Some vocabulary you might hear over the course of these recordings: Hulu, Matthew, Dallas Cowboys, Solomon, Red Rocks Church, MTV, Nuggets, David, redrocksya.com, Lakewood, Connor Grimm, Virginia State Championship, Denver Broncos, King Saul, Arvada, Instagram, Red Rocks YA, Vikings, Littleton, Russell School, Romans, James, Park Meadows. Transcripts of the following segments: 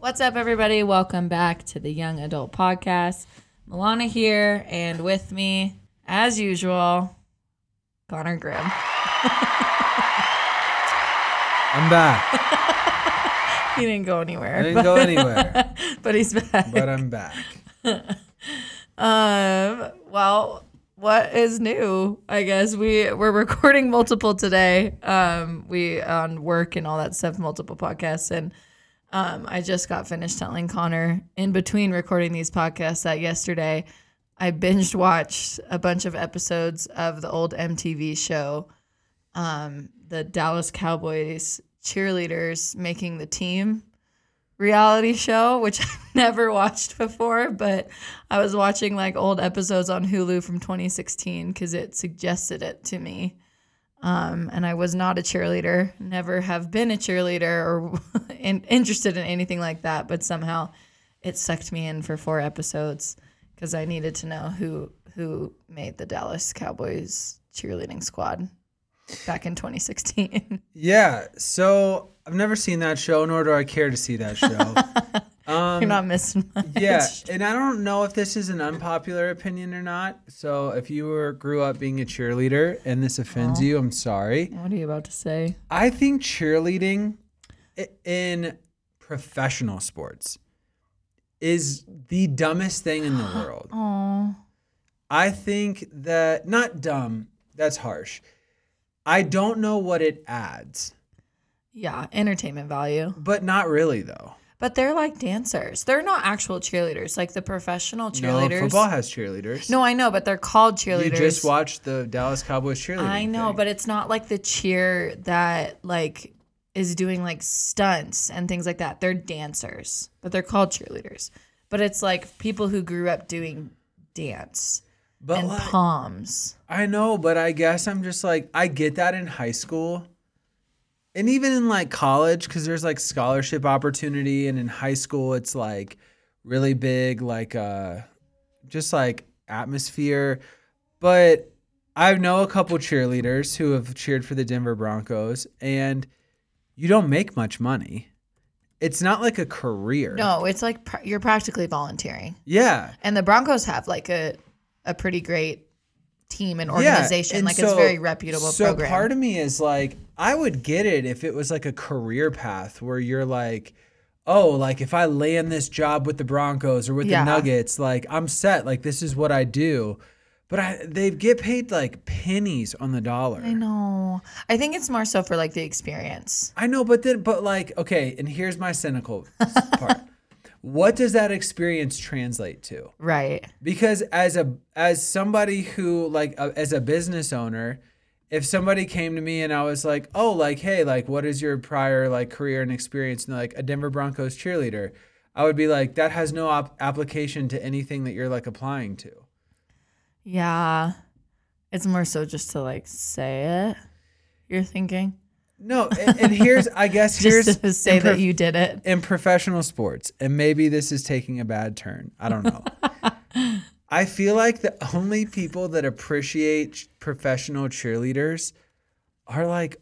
What's up, everybody? Welcome back to the Young Adult Podcast. Milana here, and with me, as usual, Connor Grimm. I'm back. He didn't go anywhere. I didn't go anywhere. But he's back. But I'm back. Well, what is new? I guess we're recording multiple today. We on work and all that stuff, multiple podcasts, and I just got finished telling Connor in between recording these podcasts that yesterday I binge watched a bunch of episodes of the old MTV show, the Dallas Cowboys cheerleaders making the team reality show, which I've never watched before, but I was watching like old episodes on Hulu from 2016 because it suggested it to me. And I was not a cheerleader, never have been a cheerleader or interested in anything like that. But somehow it sucked me in for 4 episodes because I needed to know who made the Dallas Cowboys cheerleading squad back in 2016. Yeah. So I've never seen that show, nor do I care to see that show. You're not missing much. Yeah. And I don't know if this is an unpopular opinion or not. So if you grew up being a cheerleader and this offends you, I'm sorry. What are you about to say? I think cheerleading in professional sports is the dumbest thing in the world. Aww. I think that, not dumb, that's harsh. I don't know what it adds. Yeah, entertainment value. But not really, though. But they're like dancers. They're not actual cheerleaders, like the professional cheerleaders. No, football has cheerleaders. No, I know, but they're called cheerleaders. You just watched the Dallas Cowboys cheerleading I know, thing. But it's not like the cheer that like is doing like stunts and things like that. They're dancers, but they're called cheerleaders. But it's like people who grew up doing dance. But and like, palms. I know, but I guess I'm just like, I get that in high school and even in like college because there's like scholarship opportunity. And in high school, it's like really big, like just like atmosphere. But I know a couple cheerleaders who have cheered for the Denver Broncos and you don't make much money. It's not like a career. No, it's like you're practically volunteering. Yeah. And the Broncos have like a pretty great team and organization. Yeah, and like so, it's a very reputable program. So part of me is like, I would get it if it was like a career path where you're like, oh, like if I land this job with the Broncos or with the Nuggets, like I'm set. Like this is what I do. But they get paid like pennies on the dollar. I know. I think it's more so for like the experience. I know, but like, okay, and here's my cynical part. What does that experience translate to? Right. Because as somebody who like as a business owner, if somebody came to me and I was like, "Oh, like hey, like what is your prior like career and experience?" and like a Denver Broncos cheerleader, I would be like, "That has no application to anything that you're like applying to." Yeah. It's more so just to like say it. You're thinking no, and here's, I guess here's... Just to say that you did it. In professional sports, and maybe this is taking a bad turn. I don't know. I feel like the only people that appreciate professional cheerleaders are like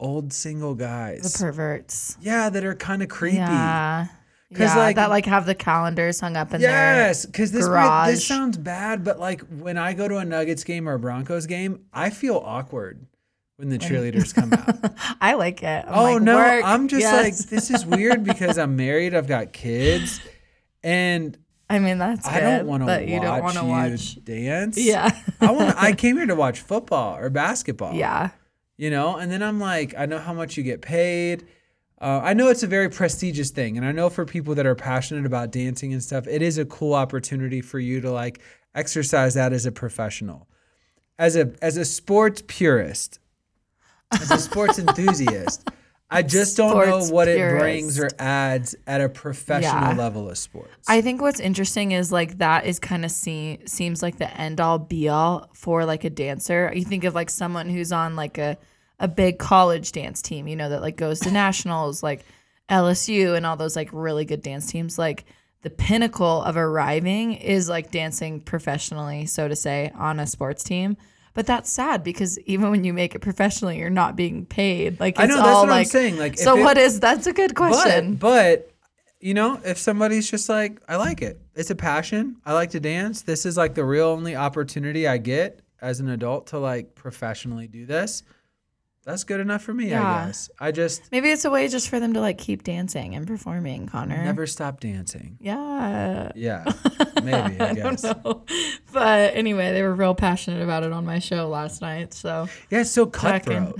old single guys. The perverts. Yeah, that are kind of creepy. Yeah. Yeah, like, that like have the calendars hung up in their garage. Yes, because this sounds bad, but like when I go to a Nuggets game or a Broncos game, I feel awkward. When the cheerleaders come out. I like it. I'm work. I'm just like, this is weird because I'm married. I've got kids. And I mean, that's good. I don't want to watch you dance. Yeah. I came here to watch football or basketball. Yeah. You know, and then I'm like, I know how much you get paid. I know it's a very prestigious thing. And I know for people that are passionate about dancing and stuff, it is a cool opportunity for you to like exercise that as a professional. As a sports purist. As a sports enthusiast, I just don't know what it brings or adds at a professional level of sports. I think what's interesting is like that is kind of seems like the end all be all for like a dancer. You think of like someone who's on like a big college dance team, you know, that like goes to nationals, like LSU and all those like really good dance teams. Like the pinnacle of arriving is like dancing professionally, so to say, on a sports team. But that's sad because even when you make it professionally, you're not being paid. Like it's I know that's all what like, I'm saying. Like, so what is? That's a good question. But you know, if somebody's just like, I like it. It's a passion. I like to dance. This is like the real only opportunity I get as an adult to like professionally do this. That's good enough for me, I guess. Maybe it's a way just for them to like keep dancing and performing, Connor. Never stop dancing. Yeah. Yeah. Maybe, I guess. I don't know. But anyway, they were real passionate about it on my show last night. So yeah, it's so cutthroat.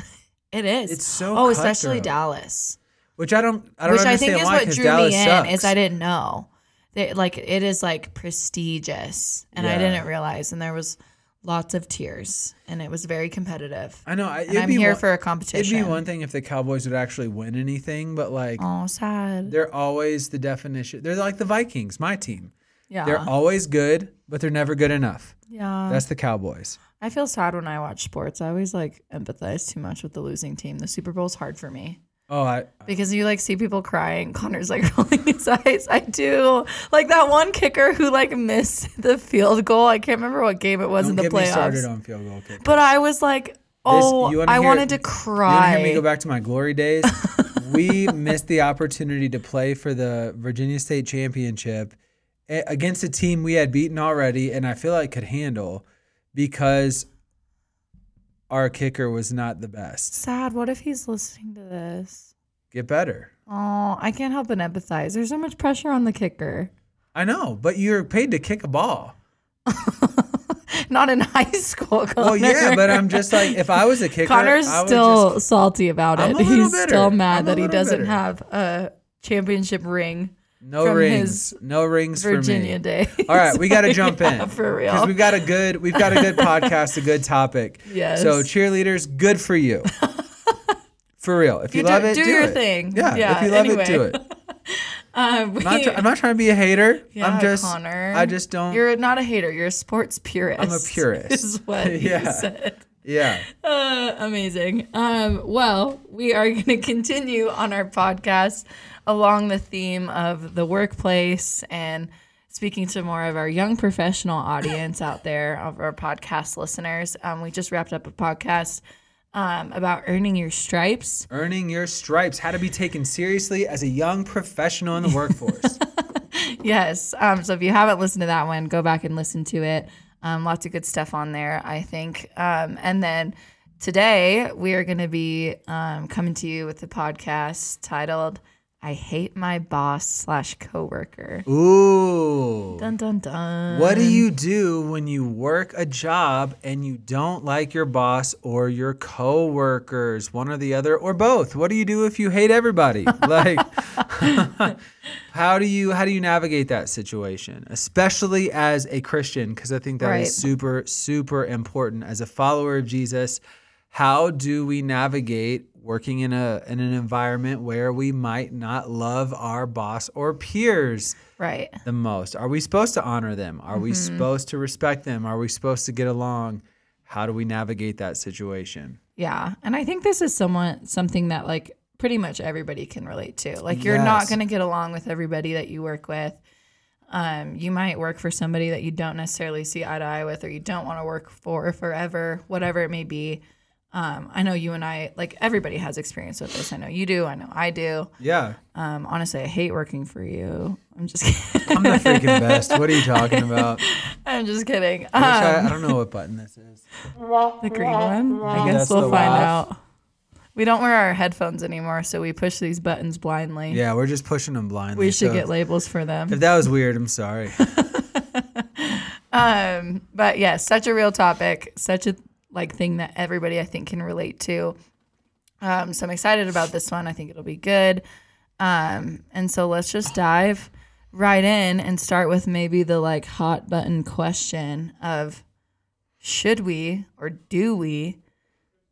It is. It's so cutthroat. Oh, especially Dallas. Which I don't understand why, because Dallas sucks. Which I think is what drew me in is I didn't know. It is like prestigious. And I didn't realize. And there was lots of tears, and it was very competitive. I know. I'm here for a competition. It'd be one thing if the Cowboys would actually win anything, but like, oh, sad. They're always the definition. They're like the Vikings, my team. Yeah. They're always good, but they're never good enough. Yeah. That's the Cowboys. I feel sad when I watch sports. I always like empathize too much with the losing team. The Super Bowl's hard for me. Oh, because you like see people crying. Connor's like rolling his eyes. I do. Like that one kicker who like missed the field goal. I can't remember what game it was in the playoffs. Don't get me started on field goal kickers. But I was like, I wanted to cry. You want to hear me go back to my glory days? We missed the opportunity to play for the Virginia State Championship against a team we had beaten already, and I feel like could handle because our kicker was not the best. Sad. What if he's listening to this? Get better. Oh, I can't help but empathize. There's so much pressure on the kicker. I know, but you're paid to kick a ball. Not in high school, Connor. Well, yeah, but I'm just like, if I was a kicker, Connor's still salty about it. He's still mad that he doesn't have a championship ring. No rings for me. Virginia Day. All right, we got to jump in for real because we've got a good podcast, a good topic. Yes. So cheerleaders, good for you. For real, if you love it, do your thing. Yeah. If you love it, do it. I'm not trying to be a hater. Yeah, I'm just Connor. I just don't. You're not a hater. You're a sports purist. I'm a purist. Is what you said. Yeah. Amazing. Well, we are going to continue on our podcast along the theme of the workplace and speaking to more of our young professional audience out there, of our podcast listeners. We just wrapped up a podcast about earning your stripes. Earning your stripes, how to be taken seriously as a young professional in the workforce. Yes. So if you haven't listened to that one, go back and listen to it. Lots of good stuff on there, I think. And then today we are going to be coming to you with the podcast titled I Hate My Boss /Coworker. Ooh. Dun, dun, dun. What do you do when you work a job and you don't like your boss or your coworkers, one or the other, or both? What do you do if you hate everybody? Like, how do you navigate that situation, especially as a Christian? Because I think that is super, super important. As a follower of Jesus, how do we navigate working in an environment where we might not love our boss or peers the most? Are we supposed to honor them? Are we supposed to respect them? Are we supposed to get along? How do we navigate that situation? Yeah, and I think this is something that like pretty much everybody can relate to. Like you're not going to get along with everybody that you work with. You might work for somebody that you don't necessarily see eye to eye with, or you don't want to work for forever, whatever it may be. I know you and I, like everybody has experience with this. I know you do. I know I do. Yeah. Honestly, I hate working for you. I'm just kidding. I'm the freaking best. What are you talking about? I'm just kidding. I don't know what button this is. The green one? I guess we'll find out. We don't wear our headphones anymore, so we push these buttons blindly. Yeah, we're just pushing them blindly. We should get labels for them. If that was weird, I'm sorry. But yeah, such a real topic, such a thing that everybody I think can relate to. So I'm excited about this one. I think it'll be good. And so let's just dive right in and start with maybe the like hot button question of should we or do we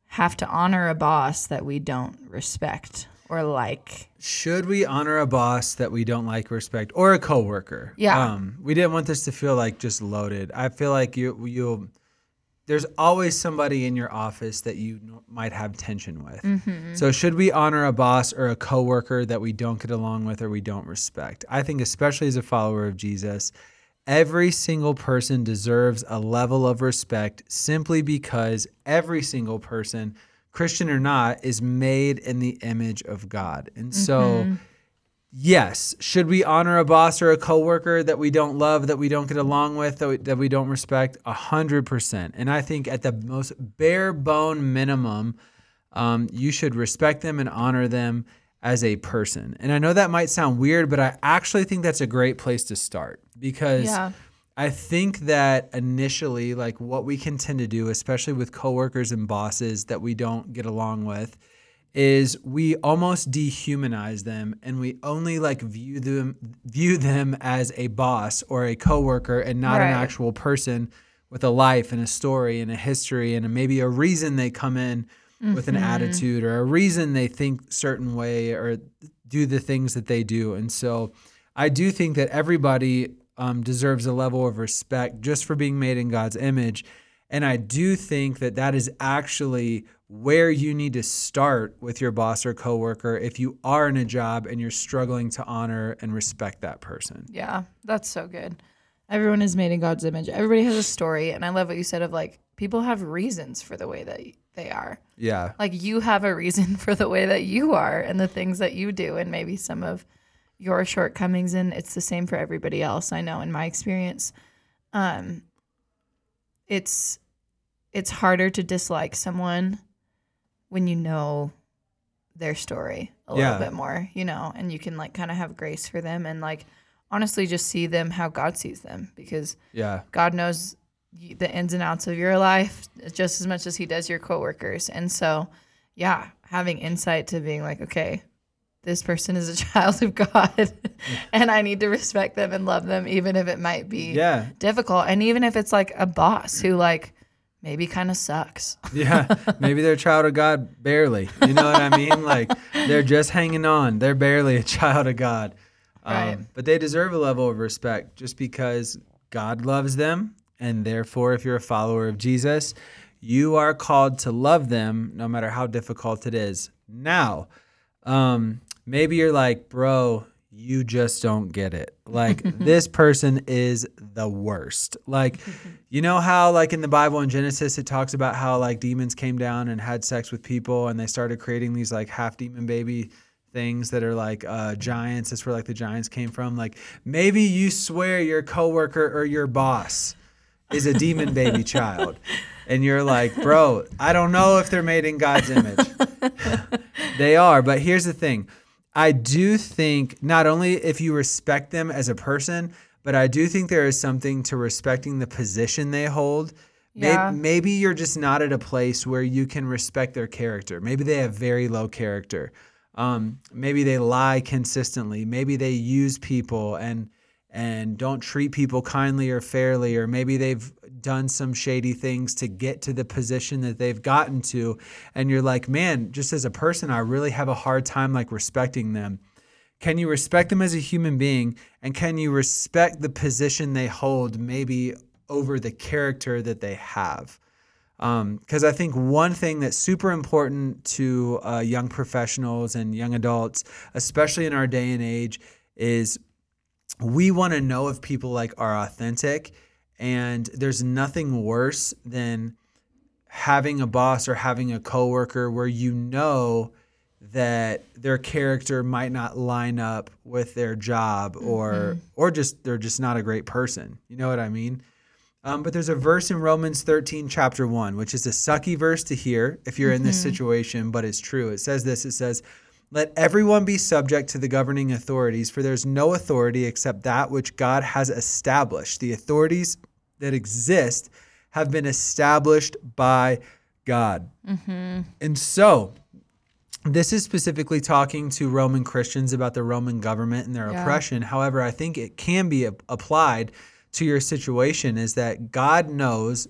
have to honor a boss that we don't respect or like. Should we honor a boss that we don't like, respect, or a coworker? Yeah. We didn't want this to feel like just loaded. I feel like you'll there's always somebody in your office that you might have tension with. Mm-hmm. So should we honor a boss or a coworker that we don't get along with or we don't respect? I think especially as a follower of Jesus, every single person deserves a level of respect simply because every single person, Christian or not, is made in the image of God. And so, mm-hmm. yes, should we honor a boss or a coworker that we don't love, that we don't get along with, that we don't respect? 100%. And I think at the most bare bone minimum, you should respect them and honor them as a person. And I know that might sound weird, but I actually think that's a great place to start because yeah. I think that initially, like what we can tend to do, especially with coworkers and bosses that we don't get along with, is we almost dehumanize them and we only like view them as a boss or a coworker and not right. an actual person with a life and a story and a history and maybe a reason they come in mm-hmm. with an attitude or a reason they think certain way or do the things that they do. And so I do think that everybody deserves a level of respect just for being made in God's image. And I do think that that is actually where you need to start with your boss or coworker if you are in a job and you're struggling to honor and respect that person. Yeah, that's so good. Everyone is made in God's image. Everybody has a story. And I love what you said of like, people have reasons for the way that they are. Yeah. Like you have a reason for the way that you are and the things that you do and maybe some of your shortcomings. And it's the same for everybody else. I know in my experience, it's harder to dislike someone when you know their story a yeah. little bit more, you know, and you can like kind of have grace for them and like honestly just see them how God sees them because yeah. God knows the ins and outs of your life just as much as he does your coworkers. And so, yeah, having insight to being like, okay, this person is a child of God and I need to respect them and love them even if it might be yeah. difficult. And even if it's like a boss who like maybe kind of sucks. yeah. Maybe they're a child of God, barely. You know what I mean? Like they're just hanging on. They're barely a child of God. Right. But they deserve a level of respect just because God loves them. And therefore, if you're a follower of Jesus, you are called to love them no matter how difficult it is. Now, maybe you're like, bro, you just don't get it. Like this person is the worst. Like, you know how like in the Bible in Genesis, it talks about how like demons came down and had sex with people and they started creating these like half demon baby things that are like giants. That's where like the giants came from. Like maybe you swear your coworker or your boss is a demon baby child. And you're like, bro, I don't know if they're made in God's image. They are. But here's the thing. I do think not only if you respect them as a person, but I do think there is something to respecting the position they hold. Yeah. Maybe you're just not at a place where you can respect their character. Maybe they have very low character. Maybe they lie consistently. Maybe they use people and don't treat people kindly or fairly, or maybe they've done some shady things to get to the position that they've gotten to. And you're like, man, just as a person, I really have a hard time like respecting them. Can you respect them as a human being? And can you respect the position they hold maybe over the character that they have? Because I think one thing that's super important to young professionals and young adults, especially in our day and age, is we want to know if people like are authentic, and there's nothing worse than having a boss or having a coworker where you know that their character might not line up with their job or just they're just not a great person. You know what I mean? But there's a verse in Romans 13, chapter 1, which is a sucky verse to hear if you're in this situation, but it's true. It says this, it says, "Let everyone be subject to the governing authorities, for there's no authority except that which God has established. The authorities that exist have been established by God." Mm-hmm. And so this is specifically talking to Roman Christians about the Roman government and their oppression. However, I think it can be applied to your situation is that God knows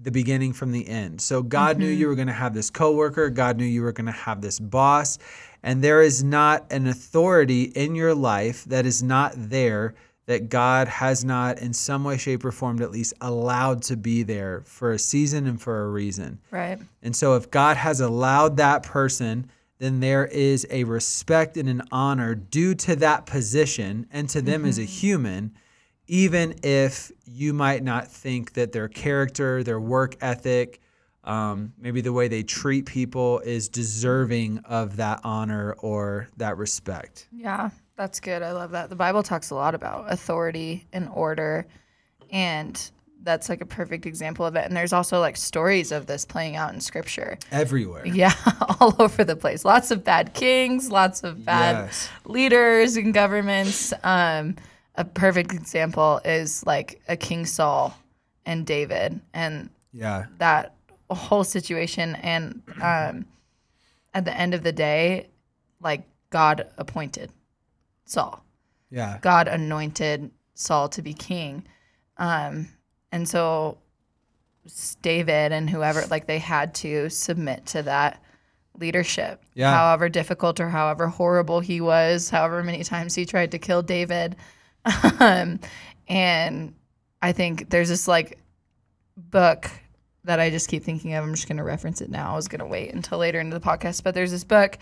the beginning from the end. So God knew you were going to have this coworker. God knew you were going to have this boss. and there is not an authority in your life that is not there that God has not in some way, shape, or form at least allowed to be there for a season and for a reason. Right. And so if God has allowed that person, then there is a respect and an honor due to that position and to them as a human, even if you might not think that their character, their work ethic, maybe the way they treat people is deserving of that honor or that respect. Yeah, that's good. I love that. The Bible talks a lot about authority and order, and that's like a perfect example of it. And there's also like stories of this playing out in scripture. Everywhere. Yeah, all over the place. Lots of bad kings, lots of bad leaders and governments. A perfect example is like a King Saul and David and that whole situation. And at the end of the day, like God appointed Saul. Yeah. God anointed Saul to be king. And so David and whoever, like they had to submit to that leadership, however difficult or however horrible he was, however many times he tried to kill David. And I think there's this like book that I just keep thinking of. I'm just going to reference it now. I was going to wait until later into the podcast, but there's this book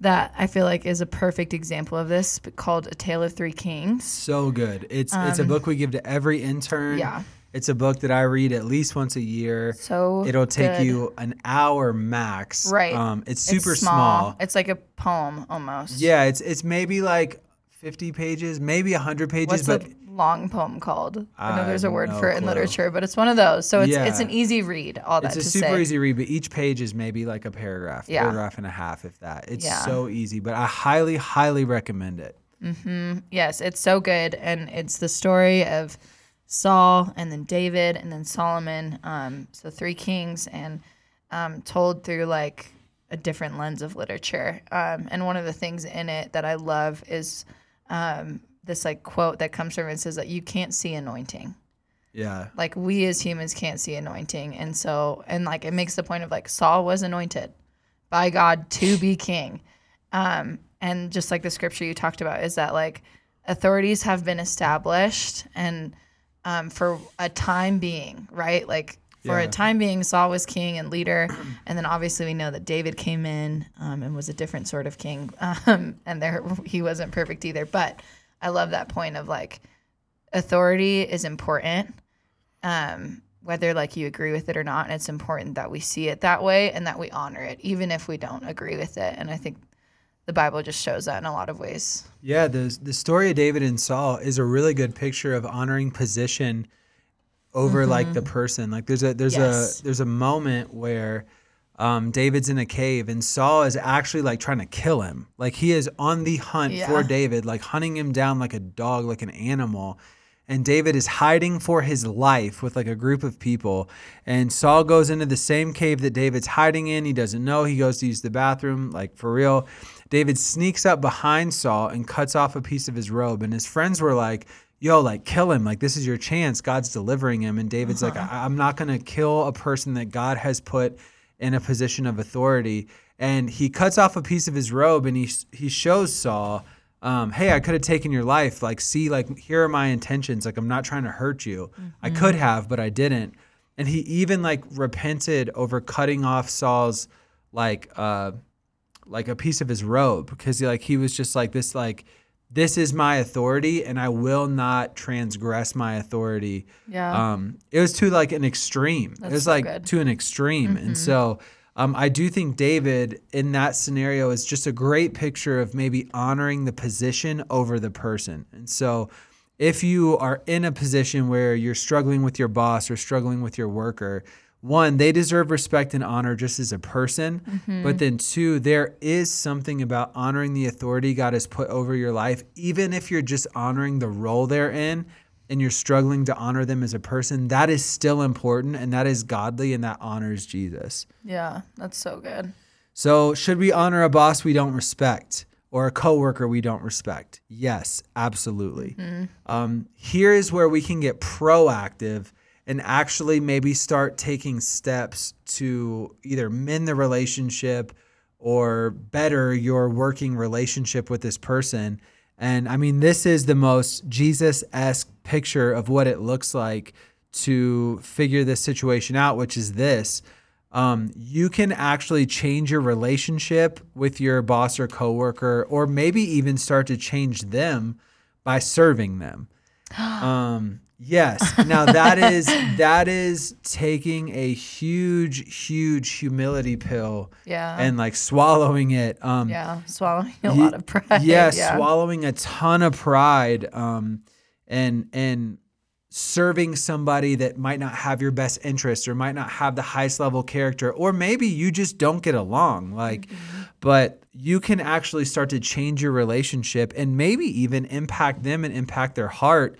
that I feel like is a perfect example of this called A Tale of Three Kings. So good. It's a book we give to every intern. Yeah. It's a book that I read at least once a year. So it'll take you an hour max. Right. It's super small. It's like a poem almost. Yeah. It's maybe like 50 pages, maybe 100 pages. What's but a long poem called? I know there's a word for it in literature, but it's one of those. So it's an easy read, all that to say. It's a super easy read, but each page is maybe like a paragraph and a half, if that. It's so easy, but I highly, highly recommend it. Mm-hmm. Yes, it's so good, and it's the story of Saul and then David and then Solomon, so three kings, and told through like a different lens of literature. And one of the things in it that I love is this like quote that comes from it says that you can't see anointing. Yeah. Like we as humans can't see anointing. And so, and like, it makes the point of like Saul was anointed by God to be king. And just like the scripture you talked about is that like authorities have been established and, for a time being, right? Like for a time being, Saul was king and leader. And then obviously we know that David came in and was a different sort of king. And he wasn't perfect either. But I love that point of like authority is important, whether like you agree with it or not. And it's important that we see it that way and that we honor it, even if we don't agree with it. And I think the Bible just shows that in a lot of ways. Yeah, the story of David and Saul is a really good picture of honoring position over like the person. Like there's a moment where David's in a cave and Saul is actually like trying to kill him. Like he is on the hunt for David, like hunting him down like a dog, like an animal. And David is hiding for his life with like a group of people. And Saul goes into the same cave that David's hiding in. He doesn't know. He goes to use the bathroom, like for real. David sneaks up behind Saul and cuts off a piece of his robe. And his friends were like, yo, like kill him. Like this is your chance. God's delivering him. And David's like, I'm not going to kill a person that God has put in a position of authority. And he cuts off a piece of his robe and he shows Saul, hey, I could have taken your life. Like, see, like, here are my intentions. Like, I'm not trying to hurt you. Mm-hmm. I could have, but I didn't. And he even like repented over cutting off Saul's like a piece of his robe because like he was just like this, like, this is my authority and I will not transgress my authority. Yeah. It was to like an extreme. That's it was so like good. To an extreme. Mm-hmm. And so I do think David in that scenario is just a great picture of maybe honoring the position over the person. And so if you are in a position where you're struggling with your boss or struggling with your worker, one, they deserve respect and honor just as a person. Mm-hmm. But then two, there is something about honoring the authority God has put over your life, even if you're just honoring the role they're in and you're struggling to honor them as a person. That is still important and that is godly and that honors Jesus. Yeah, that's so good. So should we honor a boss we don't respect or a coworker we don't respect? Yes, absolutely. Mm-hmm. Here is where we can get proactive and actually maybe start taking steps to either mend the relationship or better your working relationship with this person. And I mean, this is the most Jesus-esque picture of what it looks like to figure this situation out, which is this. You can actually change your relationship with your boss or coworker, or maybe even start to change them by serving them. Yes. Now that is taking a huge humility pill and like swallowing it. Swallowing a lot of pride. Yeah. Swallowing a ton of pride. And serving somebody that might not have your best interest or might not have the highest level character, or maybe you just don't get along. But you can actually start to change your relationship and maybe even impact them and impact their heart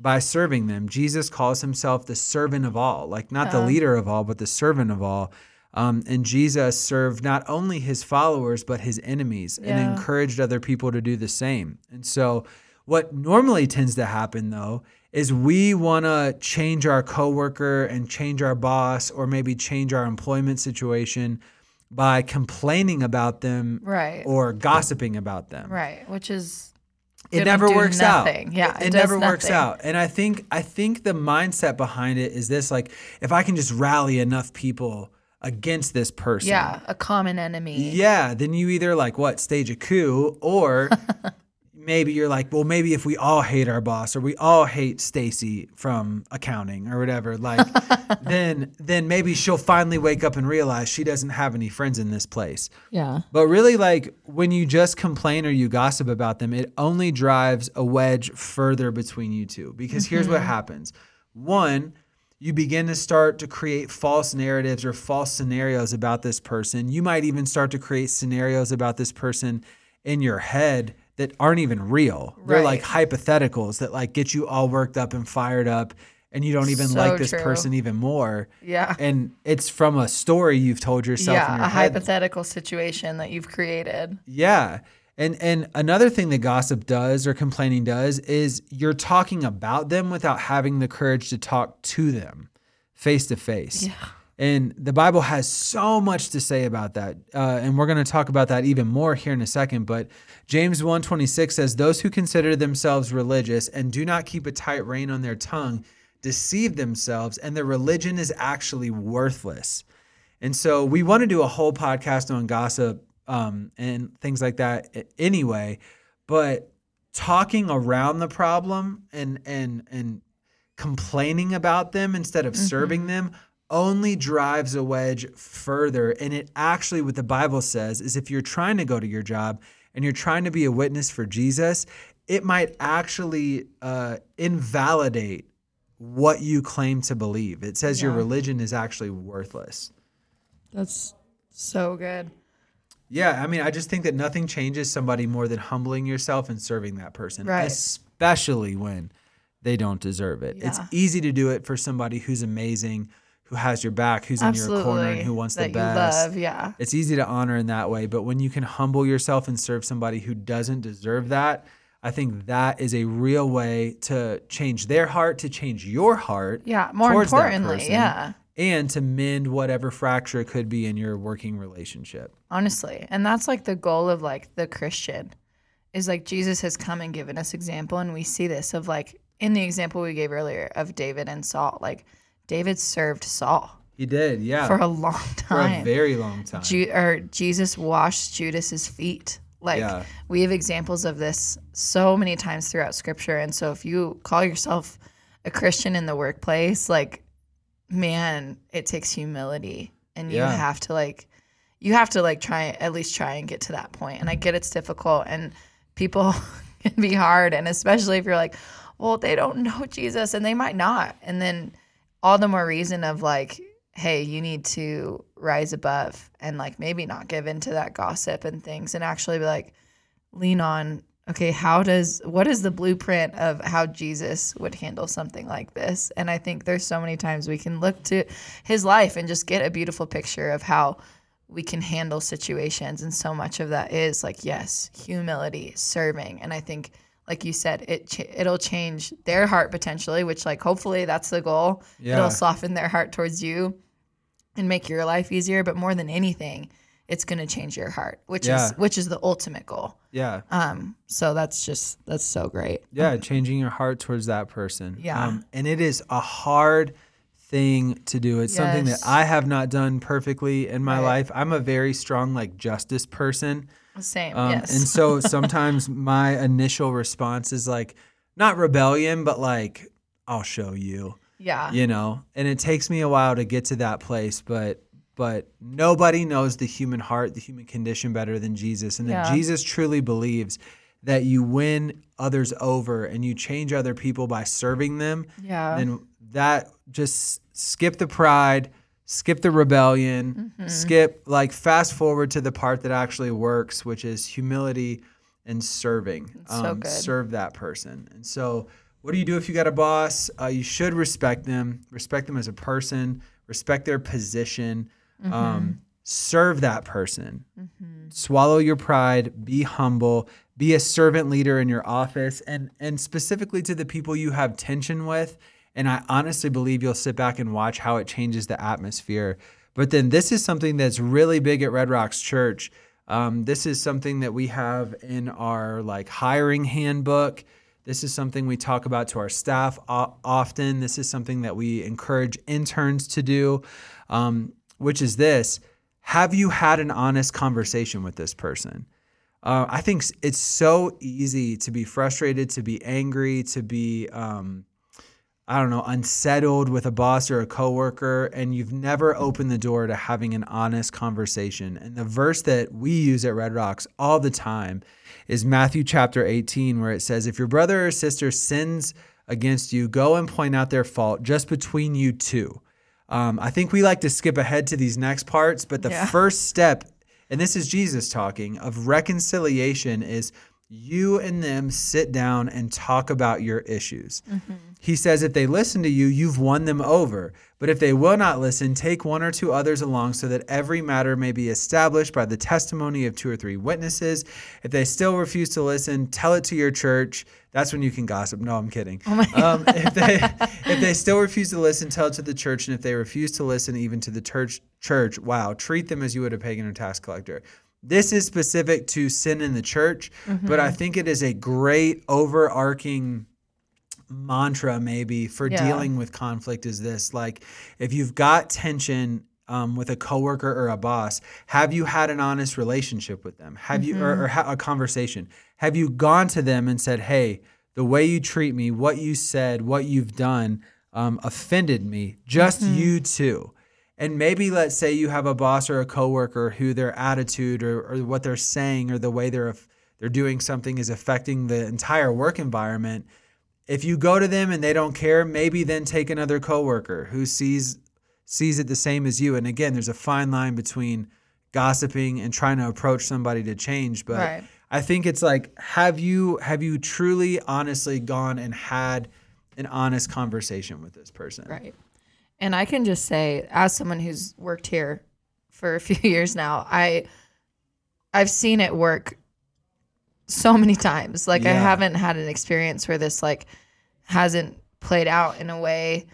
by serving them. Jesus calls himself the servant of all, not the leader of all, but the servant of all. And Jesus served not only his followers, but his enemies and encouraged other people to do the same. And so what normally tends to happen, though, is we want to change our coworker and change our boss, or maybe change our employment situation by complaining about them or gossiping about them. Right, which is it never works out. Yeah, it never works out. And I think the mindset behind it is this: if I can just rally enough people against this person, a common enemy, then you either stage a coup, or maybe you're maybe if we all hate our boss or we all hate Stacy from accounting or whatever, then maybe she'll finally wake up and realize she doesn't have any friends in this place. Yeah. But really, when you just complain or you gossip about them, it only drives a wedge further between you two, because here's what happens. One, you begin to start to create false narratives or false scenarios about this person. You might even start to create scenarios about this person in your head that aren't even real. Right. They're hypotheticals that get you all worked up and fired up, and you don't even this person even more. Yeah. And it's from a story you've told yourself in your head. Yeah, a hypothetical situation that you've created. Yeah. And another thing that gossip does, or complaining does, is you're talking about them without having the courage to talk to them face to face. Yeah. And the Bible has so much to say about that. And we're going to talk about that even more here in a second. But James 1:26 says, "Those who consider themselves religious and do not keep a tight rein on their tongue deceive themselves, and their religion is actually worthless." And so we want to do a whole podcast on gossip and things like that anyway. But talking around the problem and complaining about them instead of serving them only drives a wedge further. And it actually, what the Bible says is, if you're trying to go to your job and you're trying to be a witness for Jesus, it might actually invalidate what you claim to believe. It says your religion is actually worthless. That's so good. Yeah, I mean, I just think that nothing changes somebody more than humbling yourself and serving that person, especially when they don't deserve it. Yeah. It's easy to do it for somebody who's amazing, who has your back, who's in your corner, and who wants the best. You love, It's easy to honor in that way. But when you can humble yourself and serve somebody who doesn't deserve that, I think that is a real way to change their heart, to change your heart. Yeah, more importantly, that person, and to mend whatever fracture could be in your working relationship. Honestly, and that's the goal of the Christian, is Jesus has come and given us example, and we see this of in the example we gave earlier of David and Saul, David served Saul. He did, for a long time. For a very long time. Jesus washed Judas's feet. We have examples of this so many times throughout Scripture. And so if you call yourself a Christian in the workplace, it takes humility, and you have to try and get to that point. And I get it's difficult, and people can be hard. And especially if you're they don't know Jesus, and they might not. And then all the more reason of hey, you need to rise above and maybe not give into that gossip and things, and actually be lean on, okay, what is the blueprint of how Jesus would handle something like this? And I think there's so many times we can look to his life and just get a beautiful picture of how we can handle situations. And so much of that is humility, serving. And I think, like you said, it'll change their heart potentially, which hopefully that's the goal. Yeah. It'll soften their heart towards you and make your life easier. But more than anything, it's going to change your heart, which is the ultimate goal. Yeah. So that's so great. Yeah. Changing your heart towards that person. Yeah. And it is a hard thing to do. It's something that I have not done perfectly in my life. I'm a very strong, justice person. Same. And so sometimes my initial response is not rebellion, but I'll show you. Yeah. And it takes me a while to get to that place, but nobody knows the human heart, the human condition better than Jesus. And if Jesus truly believes that you win others over and you change other people by serving them, then that just skip the pride, skip the rebellion, skip fast forward to the part that actually works, which is humility and serving. So good. Serve that person. And so what do you do if you got a boss? You should respect them as a person, respect their position. Serve that person. Swallow your pride, be humble, be a servant leader in your office, and specifically to the people you have tension with. And I honestly believe you'll sit back and watch how it changes the atmosphere. But then this is something that's really big at Red Rocks Church. This is something that we have in our hiring handbook. This is something we talk about to our staff often. This is something that we encourage interns to do. Which is this: have you had an honest conversation with this person? I think it's so easy to be frustrated, to be angry, to be, unsettled with a boss or a coworker, and you've never opened the door to having an honest conversation. And the verse that we use at Red Rocks all the time is Matthew chapter 18, where it says, if your brother or sister sins against you, go and point out their fault just between you two. I think we like to skip ahead to these next parts, but the first step, and this is Jesus talking, of reconciliation is you and them sit down and talk about your issues. He says, if they listen to you, you've won them over. But if they will not listen, take one or two others along so that every matter may be established by the testimony of two or three witnesses. If they still refuse to listen, tell it to your church. That's when you can gossip. No, I'm kidding. Oh my God. If they still refuse to listen, tell it to the church. And if they refuse to listen, even to the church, treat them as you would a pagan or tax collector. This is specific to sin in the church, but I think it is a great overarching mantra maybe for dealing with conflict is this. If you've got tension with a coworker or a boss, have you had an honest relationship with them? Have you, or a conversation? Have you gone to them and said, hey, the way you treat me, what you said, what you've done offended me, just you two. And maybe let's say you have a boss or a coworker who their attitude or what they're saying or the way they're doing something is affecting the entire work environment. If you go to them and they don't care, maybe then take another coworker who sees it the same as you. And again, there's a fine line between gossiping and trying to approach somebody to change. But I think it's have you truly honestly gone and had an honest conversation with this person? Right. And I can just say, as someone who's worked here for a few years now, I've seen it work so many times. I haven't had an experience where this hasn't played out in a way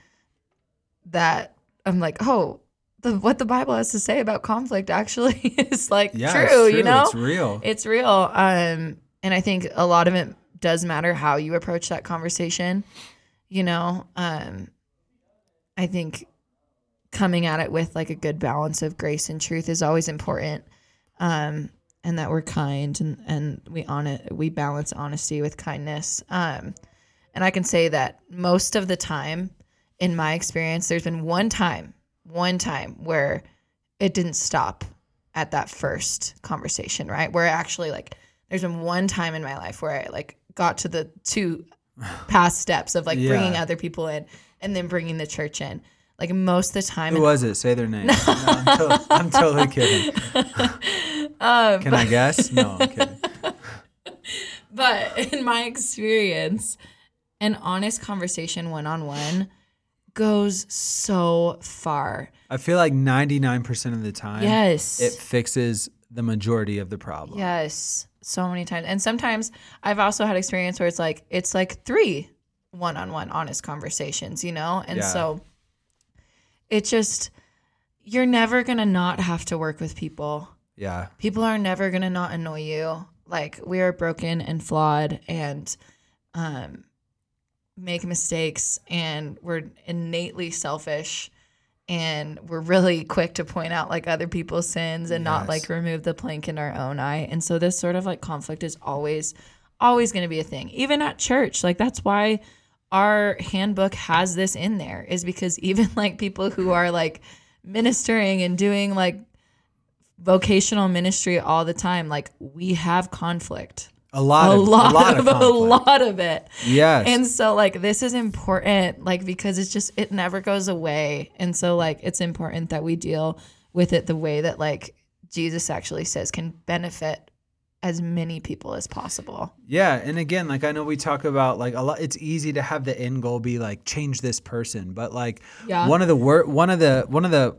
that I'm what the Bible has to say about conflict actually is true, it's true. It's real. It's real. And I think a lot of it does matter how you approach that conversation, I think coming at it with a good balance of grace and truth is always important, and that we're kind and we balance honesty with kindness. And I can say that most of the time, in my experience, there's been one time where it didn't stop at that first conversation, right? Where actually there's been one time in my life where I got to the two past steps of bringing other people in. And then bringing the church in, most of the time. Who was it? Say their name. No, I'm totally kidding. Can I guess? No, I'm kidding. But in my experience, an honest conversation one-on-one goes so far. I feel 99% of the time, it fixes the majority of the problem. Yes, so many times. And sometimes I've also had experience where it's three one-on-one honest conversations, And so it just, you're never going to not have to work with people. Yeah. People are never going to not annoy you. Like, we are broken and flawed and make mistakes, and we're innately selfish, and we're really quick to point out, like, other people's sins and not, like, remove the plank in our own eye. And so this sort of, like, conflict is always going to be a thing, even at church. Like, that's why our handbook has this in there, is because even, like, people who are, like, ministering and doing, like, vocational ministry all the time, like, we have conflict. A lot of it. Yes. And so, like, this is important, like, because it's just, it never goes away. And so, like, it's important that we deal with it the way that, like, Jesus actually says can benefit as many people as possible. Yeah. And again, like, I know we talk about, like, a lot, it's easy to have the end goal be like, change this person. But, like, one of the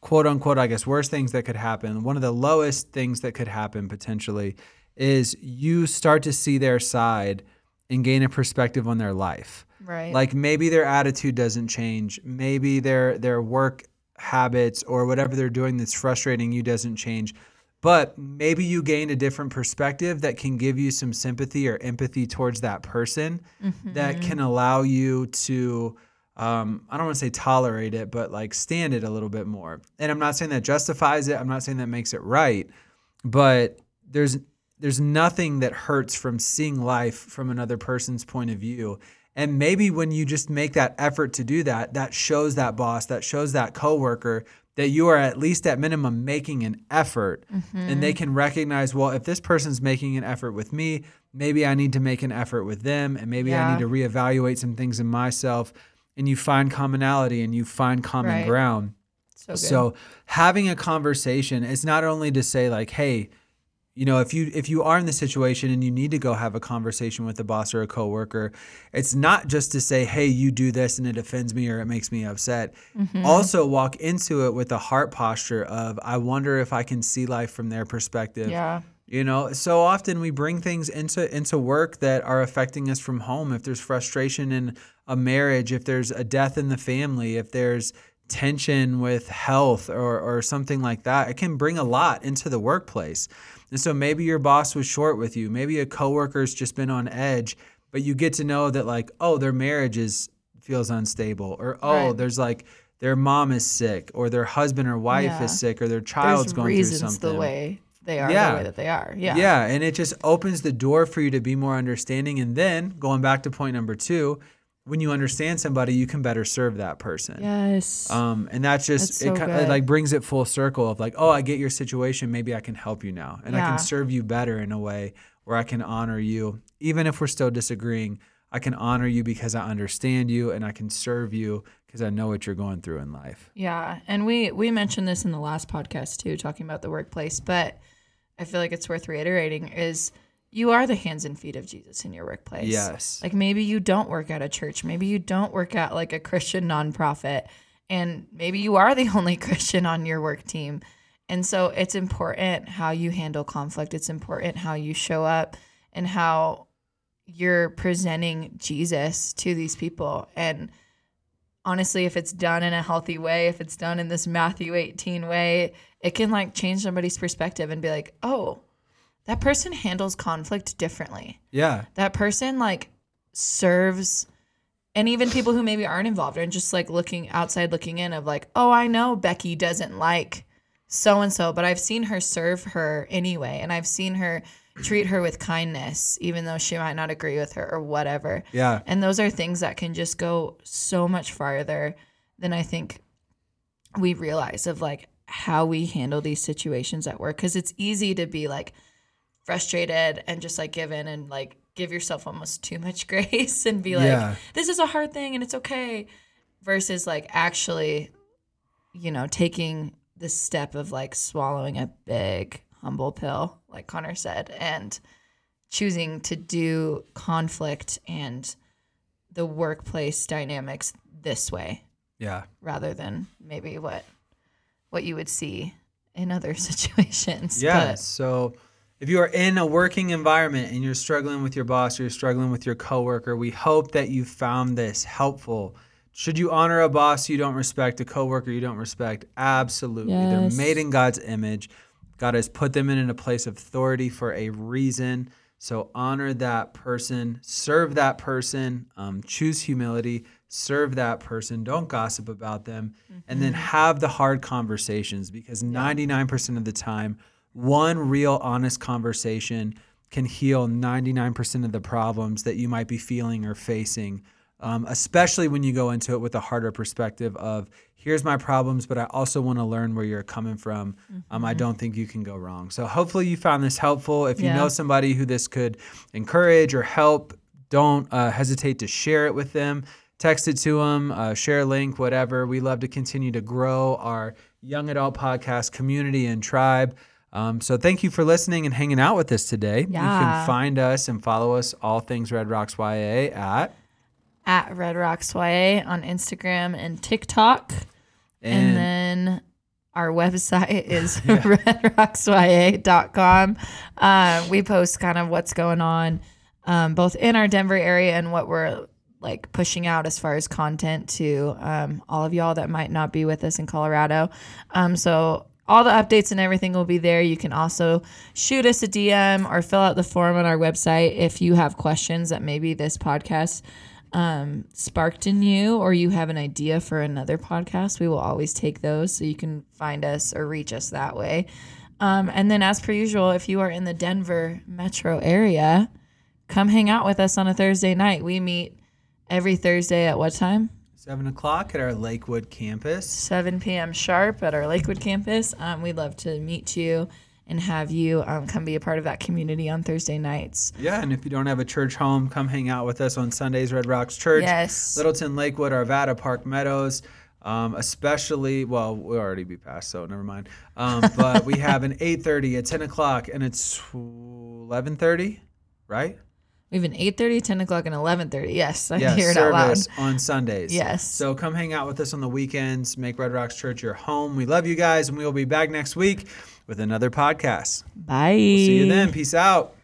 quote unquote, I guess, worst things that could happen, one of the lowest things that could happen potentially, is you start to see their side and gain a perspective on their life. Right. Like, maybe their attitude doesn't change. Maybe their work habits or whatever they're doing that's frustrating you doesn't change. But maybe you gain a different perspective that can give you some sympathy or empathy towards that person that can allow you to, I don't want to say tolerate it, but, like, stand it a little bit more. And I'm not saying that justifies it. I'm not saying that makes it right. But there's nothing that hurts from seeing life from another person's point of view. And maybe when you just make that effort to do that, that shows that boss, that shows that coworker that you are at least at minimum making an effort, and they can recognize, well, if this person's making an effort with me, maybe I need to make an effort with them, and maybe I need to reevaluate some things in myself. And you find commonality and you find common ground. So having a conversation is not only to say, like, hey, you know, if you are in the situation and you need to go have a conversation with a boss or a coworker, it's not just to say, hey, you do this and it offends me or it makes me upset. Also walk into it with a heart posture of, I wonder if I can see life from their perspective. Yeah. You know, so often we bring things into work that are affecting us from home. If there's frustration in a marriage, if there's a death in the family, if there's tension with health or something like that, it can bring a lot into the workplace. And so maybe your boss was short with you. Maybe a coworker's just been on edge, but you get to know that, like, oh, their marriage feels unstable, or there's, like, their mom is sick, or their husband or wife is sick, or their child's going through something. There's reasons the way they are the way that they are. Yeah. Yeah, and it just opens the door for you to be more understanding. And then, going back to point number 2, when you understand somebody, you can better serve that person. Yes. And that's just, so it kind of, like, brings it full circle of, like, oh, I get your situation. Maybe I can help you now. And I can serve you better in a way where I can honor you. Even if we're still disagreeing, I can honor you because I understand you, and I can serve you because I know what you're going through in life. Yeah. And we mentioned this in the last podcast too, talking about the workplace, but I feel like it's worth reiterating is, you are the hands and feet of Jesus in your workplace. Yes. Like, maybe you don't work at a church. Maybe you don't work at, like, a Christian nonprofit. And maybe you are the only Christian on your work team. And so it's important how you handle conflict. It's important how you show up and how you're presenting Jesus to these people. And honestly, if it's done in a healthy way, if it's done in this Matthew 18 way, it can, like, change somebody's perspective and be like, oh, that person handles conflict differently. Yeah. That person, like, serves, and even people who maybe aren't involved and just, like, looking in of, like, oh, I know Becky doesn't like so-and-so, but I've seen her serve her anyway. And I've seen her treat her with kindness, even though she might not agree with her or whatever. Yeah. And those are things that can just go so much farther than I think we realize of, like, how we handle these situations at work. 'Cause it's easy to be, like, frustrated and just, like, give in and, like, give yourself almost too much grace and be like, this is a hard thing and it's okay, versus, like, actually, you know, taking the step of, like, swallowing a big humble pill, like Connor said, and choosing to do conflict and the workplace dynamics this way. Yeah. Rather than maybe what you would see in other situations. Yeah. But, so if you are in a working environment and you're struggling with your boss, or you're struggling with your coworker, we hope that you found this helpful. Should you honor a boss you don't respect, a coworker you don't respect? Absolutely. Yes. They're made in God's image. God has put them in a place of authority for a reason. So honor that person, serve that person, choose humility, serve that person, don't gossip about them, mm-hmm. and then have the hard conversations, because 99% of the time, one real honest conversation can heal 99% of the problems that you might be feeling or facing, especially when you go into it with a harder perspective of, here's my problems, but I also want to learn where you're coming from. Mm-hmm. I don't think you can go wrong. So hopefully you found this helpful. If you know somebody who this could encourage or help, don't hesitate to share it with them. Text it to them, share a link, whatever. We love to continue to grow our young adult podcast community and tribe. So thank you for listening and hanging out with us today. Yeah. You can find us and follow us, all things Red Rocks YA, at Red Rocks YA on Instagram and TikTok. And then our website is redrocksya.com. We post kind of what's going on both in our Denver area and what we're like pushing out as far as content to all of y'all that might not be with us in Colorado. So all the updates and everything will be there. You can also shoot us a DM or fill out the form on our website if you have questions that maybe this podcast sparked in you, or you have an idea for another podcast. We will always take those, so you can find us or reach us that way. And then as per usual, if you are in the Denver metro area, come hang out with us on a Thursday night. We meet every Thursday at what time? 7 o'clock at our Lakewood campus. 7 p.m. sharp at our Lakewood campus. We'd love to meet you and have you come be a part of that community on Thursday nights. Yeah, and if you don't have a church home, come hang out with us on Sundays, Red Rocks Church. Yes. Littleton, Lakewood, Arvada, Park Meadows. Especially, well, we'll already be past, so never mind. But we have an 8:30, a 10 o'clock, and it's 11:30, right? We have an 8:30, 10 o'clock, and 11:30. Yes, I hear it out loud. On Sundays. Yes. So come hang out with us on the weekends. Make Red Rocks Church your home. We love you guys, and we will be back next week with another podcast. Bye. We'll see you then. Peace out.